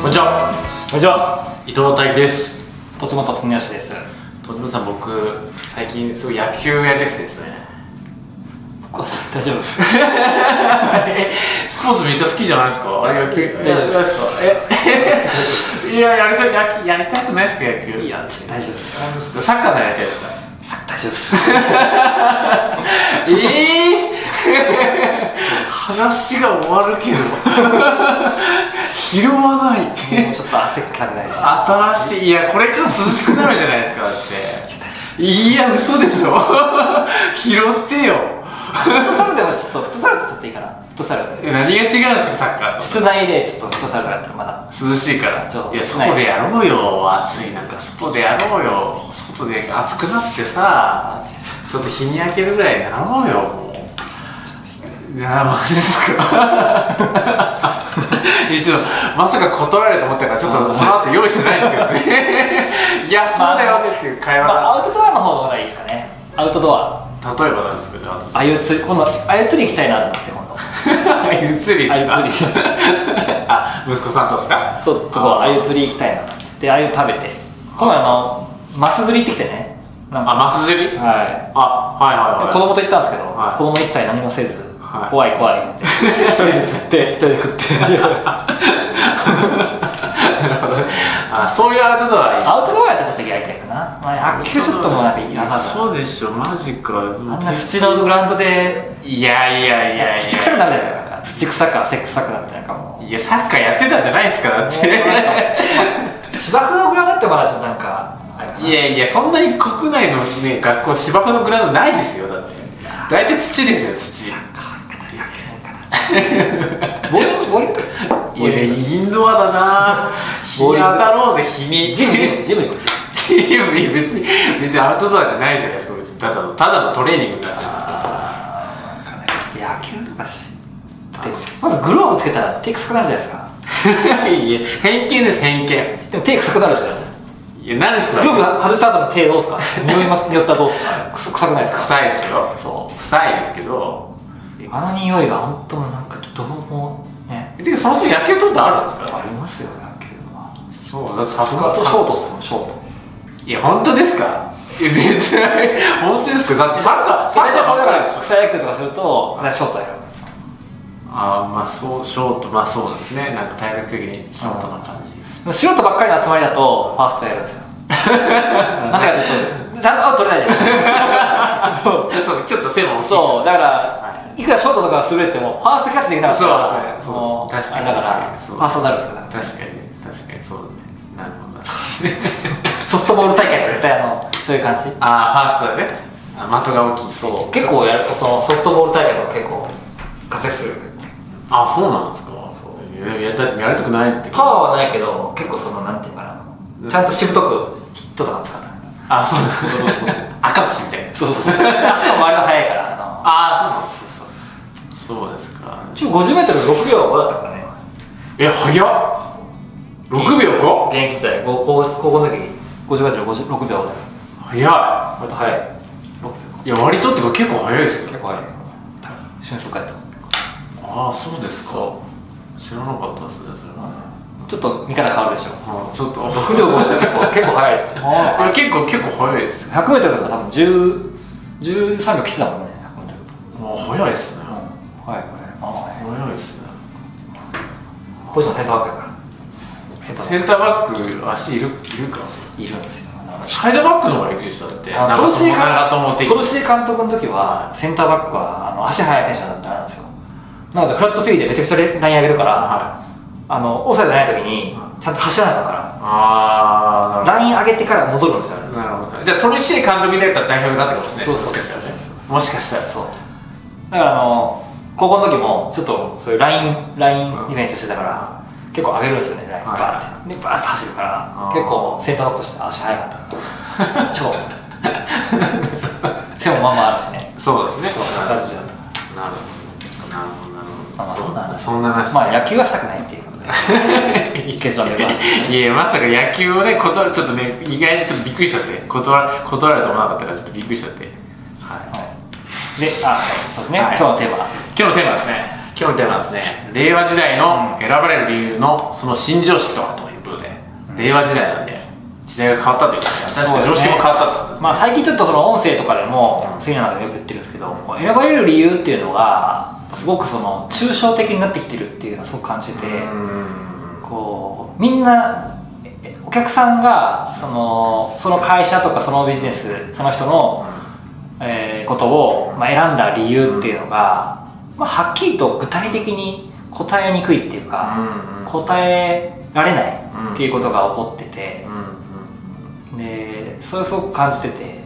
こんにちは。こんにちは。伊藤大輝です。栃本恒康です。栃本さん、僕最近すごい野球やりたくてですね。僕は大丈夫です。スポーツめっちゃ好きじゃないですか。あれ野球大丈夫ですか。いややりたくないですか野球。いやちょっと大丈夫です。サッカーでやりたいですか。大丈夫です。話が終わるけど拾わない。もうちょっと汗かかないし新しい。いやこれから涼しくなるじゃないですか。だっていや嘘でしょ。拾ってよ。フットサルでもちょっとフットサルとちょっといいかな。フットサル何が違うんですか。サッカーと室内でちょっとフットサルだったらまだ涼しいから。いや外でやろうよ。暑い中外でやろうよ。外で暑くなってさちょっと日に焼けるぐらいやろうよ。いやマジですか。一応まさか断られると思ったからちょっとその後用意してないんですけどね。いやそうだよねっていう会話、アウトドアの方がいいですかね。アウトドア例えばなんですけど、あゆ釣り、今度あゆ釣り行きたいなと思って今度。あゆ釣りですか。あ息子さんとですか。そうとこあゆ釣り行きたいなと思ってであゆ食べて今度マス釣り行ってきてね。あマス釣り。はいあはいはいはい。子供と行ったんですけど子供一切何もせず。怖い怖いって一人で釣って一人で食って。あそういうアウトドア。アウトドアやったらちょっとやりたいかな。野球ちょっともうなんかいいな。そうでしょマジか。あんな土のグラウンドで。いやいやいや。土臭くなるじゃないですか。土臭く汗臭くなってなんかもう。いやサッカーやってたじゃないですかだって。芝生のグラウンドってまだちょっとなんか。いやいやそんなに国内のね学校芝生のグラウンドないですよだって。大体土ですよ土。ボーリングインドアだな。日に当たろうぜ日に。ジム行く。別にアウトドアじゃないじゃないですか。ただのトレーニングだから。野球とかしだってまずグローブつけたら手臭くなるじゃないですか。いや偏見です偏見。でも手臭くなるじゃない。いやなる人はグローブ外した後の手どうですか。匂います匂ったらどうですか。臭くないですか。臭いですよ。そう臭いですけど。あの匂いが本当なんかどうもね。でその人野球取ったあるんですか。ありますよ野球は。そうだってサッカーショートですもんショート。いや本当ですか。いや全然本当ですか。だってサッカー草野球とかすると私ショートやるんです。ああまあそうショートまあそうですね。なんか体力的にショートな感じ。素人ばっかりの集まりだとファーストやるんですよ。なんかやるとちゃんと取れないじゃないですか。そうちょっと背も大きい。そうだから。いくらショートとか滑ってもファーストキャッチできなかったらそうですね。確かにだからファーストになるんですよ。確かにそうですね。なるほど。ソフトボール大会は絶対そういう感じ。ああファーストだね。的が大きい。そう結構やるとソフトボール大会とか結構活躍する。あそうなんですか。やりたくないってパワーはないけど結構そのなんていうかなちゃんとしぶとくヒットとか使う。あそうそう赤星みたいな。そうそう足の回りが速いから。ああそうなんです。そうですか。ちょ 50m6秒5だったからね。え早っ。6秒 5。現役時代高校の時 50m56秒だ。早い。割と早い。いや割とってか結構早いですよ。結構早い。瞬速やった。ああそうですか。知らなかったですねそれは。ちょっと見方変わるでしょ。ちょっと6秒5って結構早い。あれ結構早いです。100mとか多分13秒来てたもんね。もう早いですね。はいはい。早いですね。ポジションセンターバックだから。センターバック足いるか。いるんですよ。サイドバックの方がびっくりしたって。トルシー監督の時はセンターバックは足速い選手だったんですよ。なのでフラット3でめちゃくちゃライン上げるから、オフサイドない時にちゃんと走らなかったから。ああ。ライン上げてから戻るんですよ。なるほど。じゃあトルシー監督になったら代表になったかもしれない。そう。もしかしたらそう。だから高校の時もちょっとそういうラインディフェンスしてたから結構上げるんですよね。ラインバーってでバーって走るから結構センターバックとして足速かった。超背もまんまあるしね。そうですね。なるほど。そんな話。まあ野球はしたくないっていうことで。結論では。いやまさか野球をね断るちょっとね意外にちょっとびっくりしちゃって断られると思わなかったからちょっとびっくりしちゃって。はい。で、そうですね。今日のテーマですね。今今日のテーマはですね、令和時代の選ばれる理由のその新常識とはということで、令和時代なんで時代が変わったというか、確かに常識も変わったと、まあ最近ちょっとその音声とかでもセミナーでもよく言ってるんですけど、こう選ばれる理由っていうのがすごくその抽象的になってきてるっていうのをすごく感じて、こうみんなお客さんがその会社とかそのビジネスその人のことを選んだ理由っていうのが、まあ、はっきりと具体的に答えにくいっていうか、答えられないっていうことが起こってて、でそれをすごく感じてて、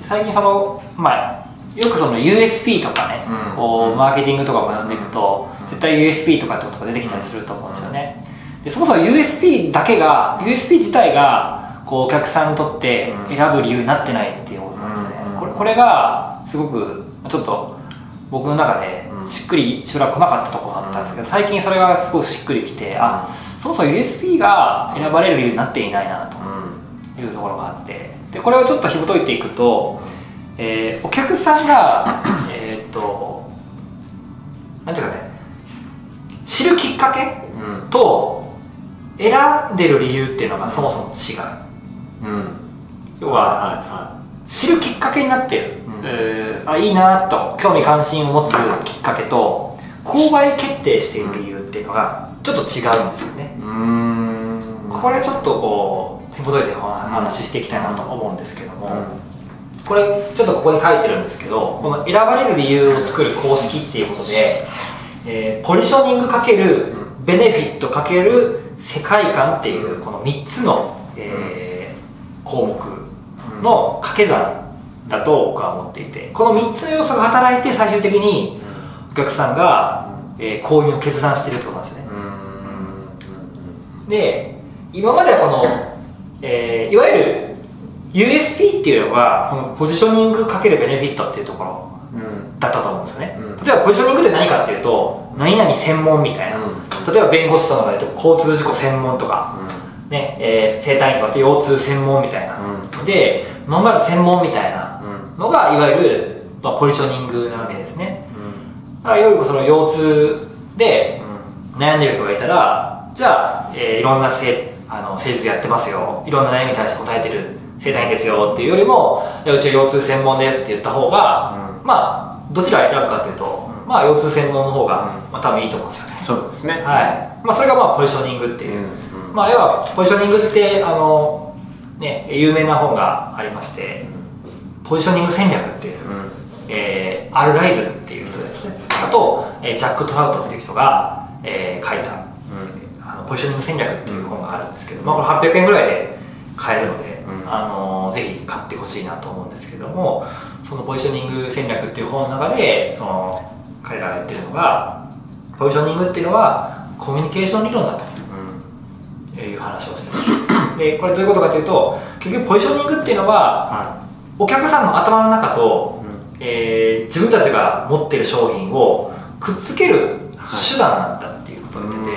最近その、まあ、よくその USP とかね、こうマーケティングとかを学んでいくと絶対 USP とかってことが出てきたりすると思うんですよね。でそもそも USP だけが USP 自体がこうお客さんにとって選ぶ理由になってないっていうことなんですよね。これがすごくちょっと僕の中でしっくりしばらく来なかったところだったんですけど、最近それがすごくしっくりきて、あ、そもそも USP が選ばれる理由になっていないなというところがあって、でこれをちょっと紐解いていくと、お客さんがなんていうかね、知るきっかけと選んでる理由っていうのがそもそも違う、要は知るきっかけになってる、あ、いいなと興味関心を持つきっかけと購買決定している理由っていうのがちょっと違うんですよね。これちょっとこう紐解いてお話ししていきたいなと思うんですけども、これちょっとここに書いてるんですけど、この選ばれる理由を作る公式っていうことで、ポジショニング×ベネフィット×世界観っていうこの3つの、項目の掛け算だと僕は思っていて、この3つの要素が働いて最終的にお客さんが、購入を決断してるってことなんですね。で今まではこの、いわゆるUSP っていうのはこのポジショニングかけるベネフィットっていうところだったと思うんですよね。例えばポジショニングって何かっていうと、何々専門みたいな、例えば弁護士さんとかで言うと交通事故専門とか、ね、整体院とかって腰痛専門みたいな、でノンバル専門みたいなのがいわゆる、まあ、ポジショニングなわけですね。だからよくその腰痛で悩んでる人がいたら、じゃあ、いろんな施術やってますよ、いろんな悩みに対して答えてる整体院ですよっていうよりも、うちは腰痛専門ですって言った方が、まあどちらを選ぶかっていうと、まあ腰痛専門の方が、まあ多分いいと思うんですよね。そうですね。はい。まあそれがまあポジショニングっていう、まあ要はポジショニングってね、有名な本がありまして、ポジショニング戦略っていう、アル・ライズっていう人ですね。あとジャック・トラウトっていう人が書いたポジショニング戦略っていう本があるんですけど、まあこれ800円ぐらいで買えるので。ぜひ買ってほしいなと思うんですけども、そのポジショニング戦略っていう本の中でその彼らが言ってるのが、ポジショニングっていうのはコミュニケーション理論だと、いう話をしてます。でこれどういうことかというと、結局ポジショニングっていうのは、お客さんの頭の中と、自分たちが持ってる商品をくっつける手段なんだっていうことを言って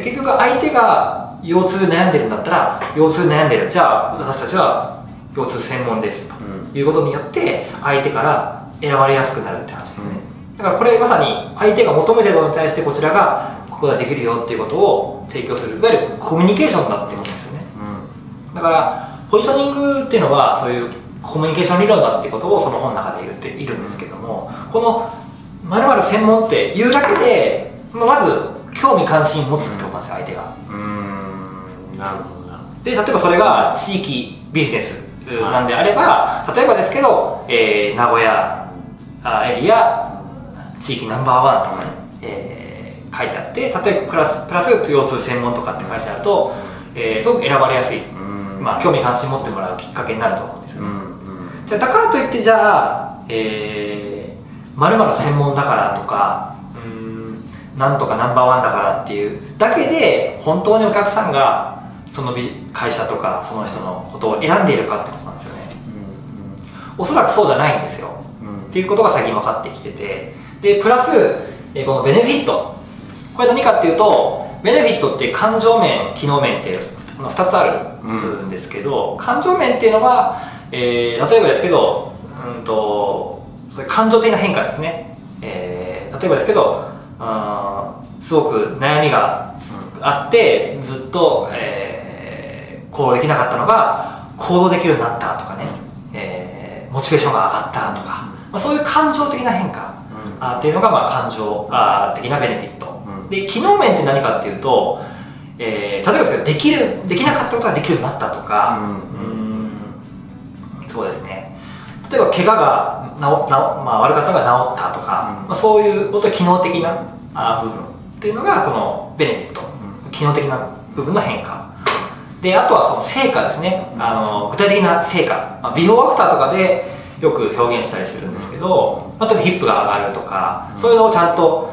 て、で結局相手が腰痛悩んでるんだったら、腰痛悩んでる、じゃあ私たちは腰痛専門ですということによって相手から選ばれやすくなるって話ですね。だからこれまさに相手が求めてるものに対してこちらがここができるよっていうことを提供する、いわゆるコミュニケーションだってことですよね。だからポジショニングっていうのはそういうコミュニケーション理論だってことをその本の中で言っているんですけども、この〇〇専門って言うだけで、まず興味関心持つってことなんですよ、相手が。なるほどな。で例えばそれが地域ビジネスなんであれば、例えばですけど、名古屋エリア地域ナンバーワンとかに、書いてあって、例えばプラス腰痛専門とかって書いてあると、すごく選ばれやすい、まあ、興味関心持ってもらうきっかけになると思うんですよね。じゃあだからといってじゃあ、〇〇専門だからとか、なんとかナンバーワンだからっていうだけで本当にお客さんがその会社とかその人のことを選んでいるかってことなんですよね。おそらくそうじゃないんですよ、っていうことが最近分かってきてて、でプラス、このベネフィット、これ何かっていうと、ベネフィットって感情面機能面っていうの2つあるんですけど、感情面っていうのは、例えばですけど、それ感情的な変化ですね。例えばですけど、すごく悩みがあってずっと、行動できなかったのが行動できるようになったとかね、モチベーションが上がったとか、まあ、そういう感情的な変化、っていうのが、まあ、感情的なベネフィット、で機能面って何かっていうと、例えばですけどできなかったことができるようになったとか、そうですね、例えば怪我が悪かったのが治ったとか、まあ、そういうこと機能的な部分っていうのがこのベネフィット、機能的な部分の変化で、あとはその成果ですね、具体的な成果、まあ、ビフォーアフターとかでよく表現したりするんですけど、例えばヒップが上がるとか、そういうのをちゃんと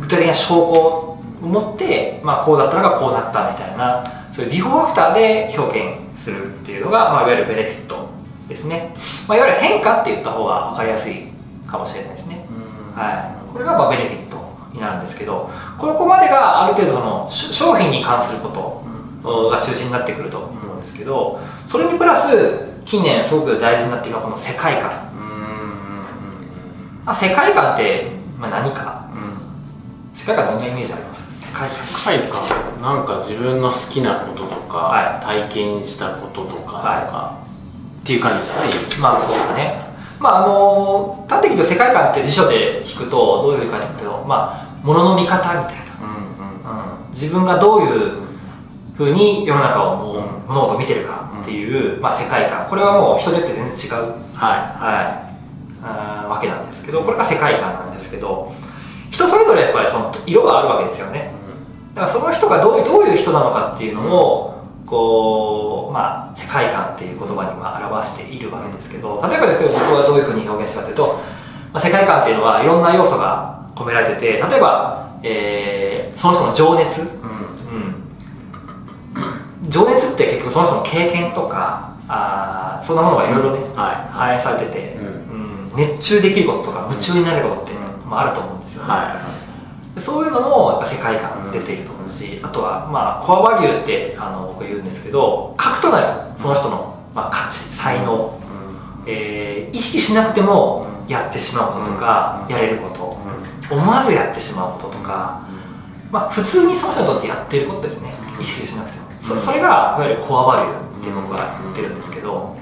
具体的な証拠を持って、まあ、こうだったのがこうなったみたいな、そういうビフォーアフターで表現するっていうのが、まあ、いわゆるベネフィットですね。まあ、いわゆる変化って言った方が分かりやすいかもしれないですね。はい、これがまあベネフィットになるんですけど、ここまでがある程度その商品に関することが中心になってくると思うんですけど、それにプラス近年すごく大事になっているのはこの世界観。世界観って何か、世界観どんなイメージあります？世界観なんか自分の好きなこととか、体験したこととか、っていう感じですね。まあそうですね。まあ端的に言うと世界観って辞書で聞くとどういう感じだけど、まあ物の見方みたいな、自分がどういうふうに世の中を物事を見てるかっていう、まあ、世界観、これはもう人によって全然違う、わけなんですけど、これが世界観なんですけど、人それぞれやっぱりその色があるわけですよね。だからその人がどういう人なのかっていうのをこう、まあ、世界観っていう言葉にまあ表しているわけですけど、例えばですけど僕はどういうふうに表現したかというと、まあ、世界観っていうのはいろんな要素が込められてて、例えば、その人の情熱、情熱って結局その人の経験とかそんなものがいろいろね、反映されてて、熱中できることとか夢中になることって、まあ、あると思うんですよね。そういうのもやっぱ世界観出ていると思うし、あとは、まあ、コアバリューって僕言うんですけど、核となるその人の、まあ、価値、才能、意識しなくてもやってしまうこととか、やれること、思わずやってしまうこととか、まあ、普通にその人にとってやっていることですね、意識しなくても。それがいわゆるコアバリューって僕は言ってるんですけど、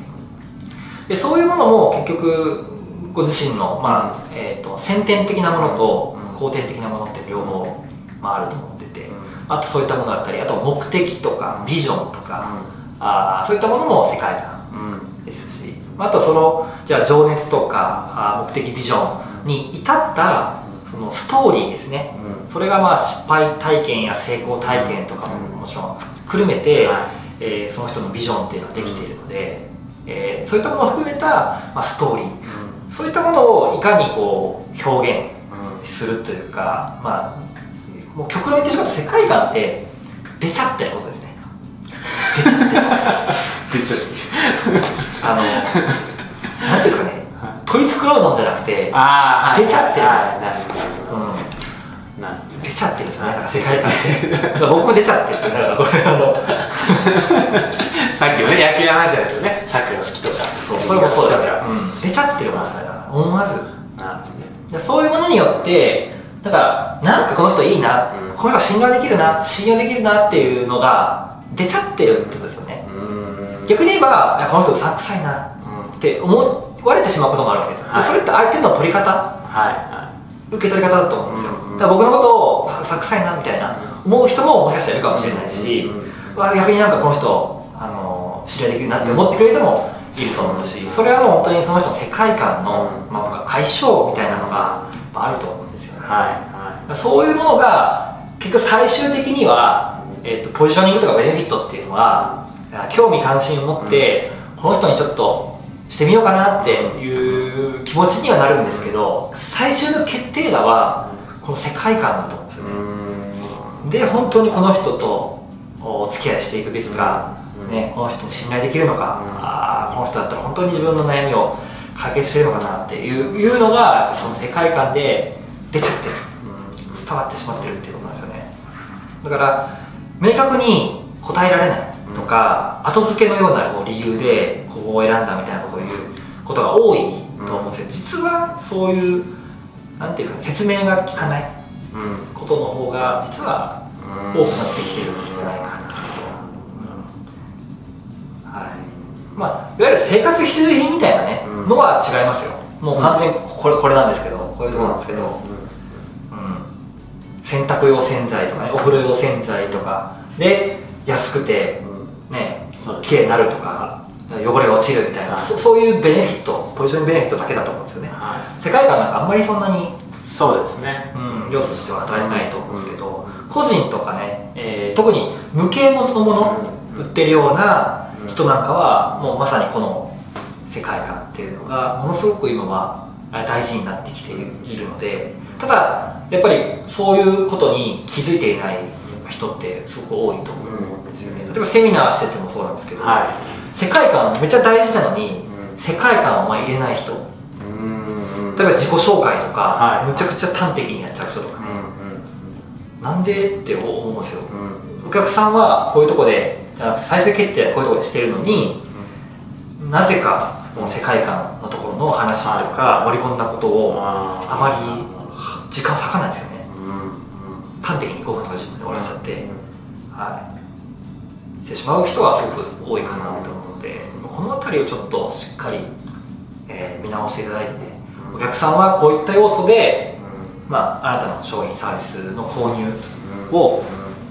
でそういうものも結局ご自身の、まあ先天的なものと後天的なものって両方、まあ、あると思ってて、あとそういったものだったり、あと目的とかビジョンとか、そういったものも世界観ですし、あとそのじゃあ情熱とか目的ビジョンに至ったそのストーリーですね、それがまあ失敗体験や成功体験とかももちろんくるめて、その人のビジョンっていうのができているので、そういったものを含めた、まあ、ストーリー、そういったものをいかにこう表現するというか、まあもう極論言ってしまうと世界観って出ちゃってることですね。出ちゃってなんていうんですかね、取り繕うもんじゃなくて、出ちゃってる。出ちゃってるんですね、世界観で。僕も出ちゃってるんですよね、これさっきのね、野球の話じゃないですよね、さっきの好きとか。それもそうですから、出ちゃってるもんですから、思わず。そういうものによって、だから、なんかこの人いいな、この人信頼できるな、信用できるなっていうのが、出ちゃってるってことですよね。逆に言えば、この人うさんくさいなって思われてしまうこともあるわけです。それって相手の取り方、受け取り方だと思うんですよ。だから僕のことを「さくさいな」みたいな思う人ももしかしたらいるかもしれないし、逆になんかこの人信頼できるなって思ってくれる人もいると思うし、それはもう本当にその人の世界観の、まあ、僕は相性みたいなのがあると思うんですよね。そういうものが結局最終的には、ポジショニングとかベネフィットっていうのは興味関心を持って、この人にちょっとしてみようかなっていう気持ちにはなるんですけど、最終の決定打はこの世界観だと思うんですよね。で本当にこの人とお付き合いしていくべきか、この人に信頼できるのか、この人だったら本当に自分の悩みを解決してるのかなっていうのが、その世界観で出ちゃってる、伝わってしまってるっていうことなんですよね。だから明確に答えられないとか、後付けのような理由でここを選んだみたいなことを言うことが多いと思うんですけど、実はそういうなんていうか説明が効かないことの方が実は多くなってきてるんじゃないかなと、はい、まあいわゆる生活必需品みたいなねのは違いますよ。もう完全にこれなんですけど、こういうとこなんですけど、洗濯用洗剤とかね、お風呂用洗剤とかで安くてね綺麗になるとか汚れが落ちるみたいな、そういうベネフィット、ポジションベネフィットだけだと思うんですよね。世界観なんかあんまりそんなにそうですね、要素としては働いてないと思うんですけど、個人とかね、特に無形物のもの売ってるような人なんかはもうまさにこの世界観っていうのがものすごく今は大事になってきているので、ただやっぱりそういうことに気づいていない人ってすごく多いと思うんですよね。例えばセミナーしててもそうなんですけど、世界観めっちゃ大事なのに世界観をまあ入れない人、例えば自己紹介とかむちゃくちゃ端的にやっちゃう人とかね、なんでって思うんですよ。お客さんはこういうとこでじゃなくて最終決定はこういうとこでしてるのに、なぜかこの世界観のところの話とか盛り込んだことをあまり時間割かないんですよね。端的に5分とか10分で終わらせちゃって、してしまう人はすごく多いかなと思うので、この辺りをちょっとしっかり、見直していただいて、お客さんはこういった要素で、あなたの商品サービスの購入を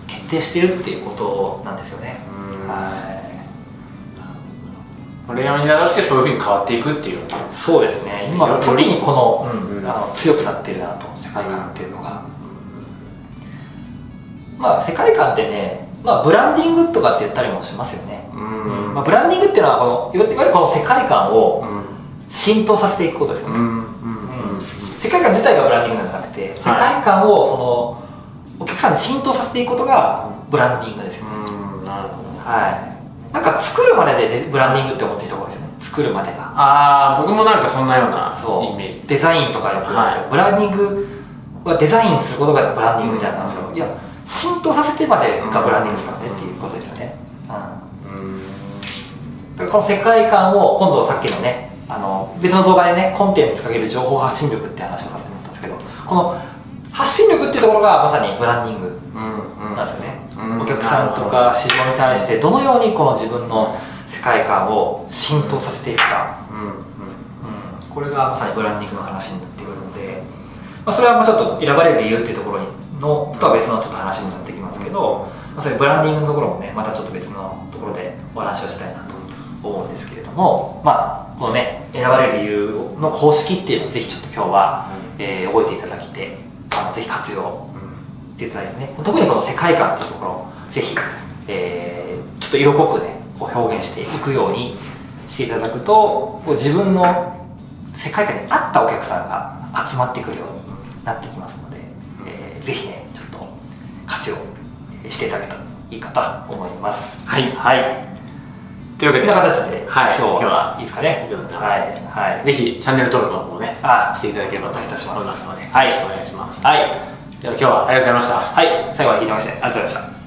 決定してるっていうことなんですよね。令和に習ってそういうふうに変わっていくっていう。そうですね、今特にこの、強くなってるなと、世界観っていうのが、世界観ってね、ブランディングとかって言ったりもしますよね。ブランディングっていうのはこのいわゆるこの世界観を浸透させていくことですよね。世界観自体がブランディングじゃなくて、世界観をそのお客さんに浸透させていくことがブランディングですよね。なるほど。なんか作るまででブランディングって思ってるところですよね。作るまでが、僕もなんかそんなようなイメージ。デザインとかよく言うんですけど、ブランディングはデザインすることがブランディングみたいなんですけど、いや浸透させてまでがブランディングですからねっていうことですよね。だからこの世界観を今度さっきのね、別の動画でね、コンテンツかける情報発信力って話をさせてもらったんですけど、この発信力っていうところがまさにブランディングなんですよね。お客さんとか市場に対してどのようにこの自分の世界観を浸透させていくか、これがまさにブランディングの話になってくるので、それはもうちょっと選ばれる理由っていうところにのとは別のちょっと話になってきますけど、そういうブランディングのところもね、またちょっと別のところでお話をしたいなと思うんですけれども、このね、選ばれる理由の公式っていうのをぜひちょっと今日は、覚えていただきて、ぜひ活用していただいてね、特にこの世界観っていうところをぜひ、ちょっと色濃くねこう表現していくようにしていただくと、自分の世界観に合ったお客さんが集まってくるようになってきますので、ぜひね、ちょっと活用していただけたらいいかと思います。というわけで、こんな形で、今日はいいですかね。ぜひチャンネル登録の方もね、していただければと思いますので、よろしくお願いします。では今日はありがとうございました。最後まで聞いてましてありがとうございました。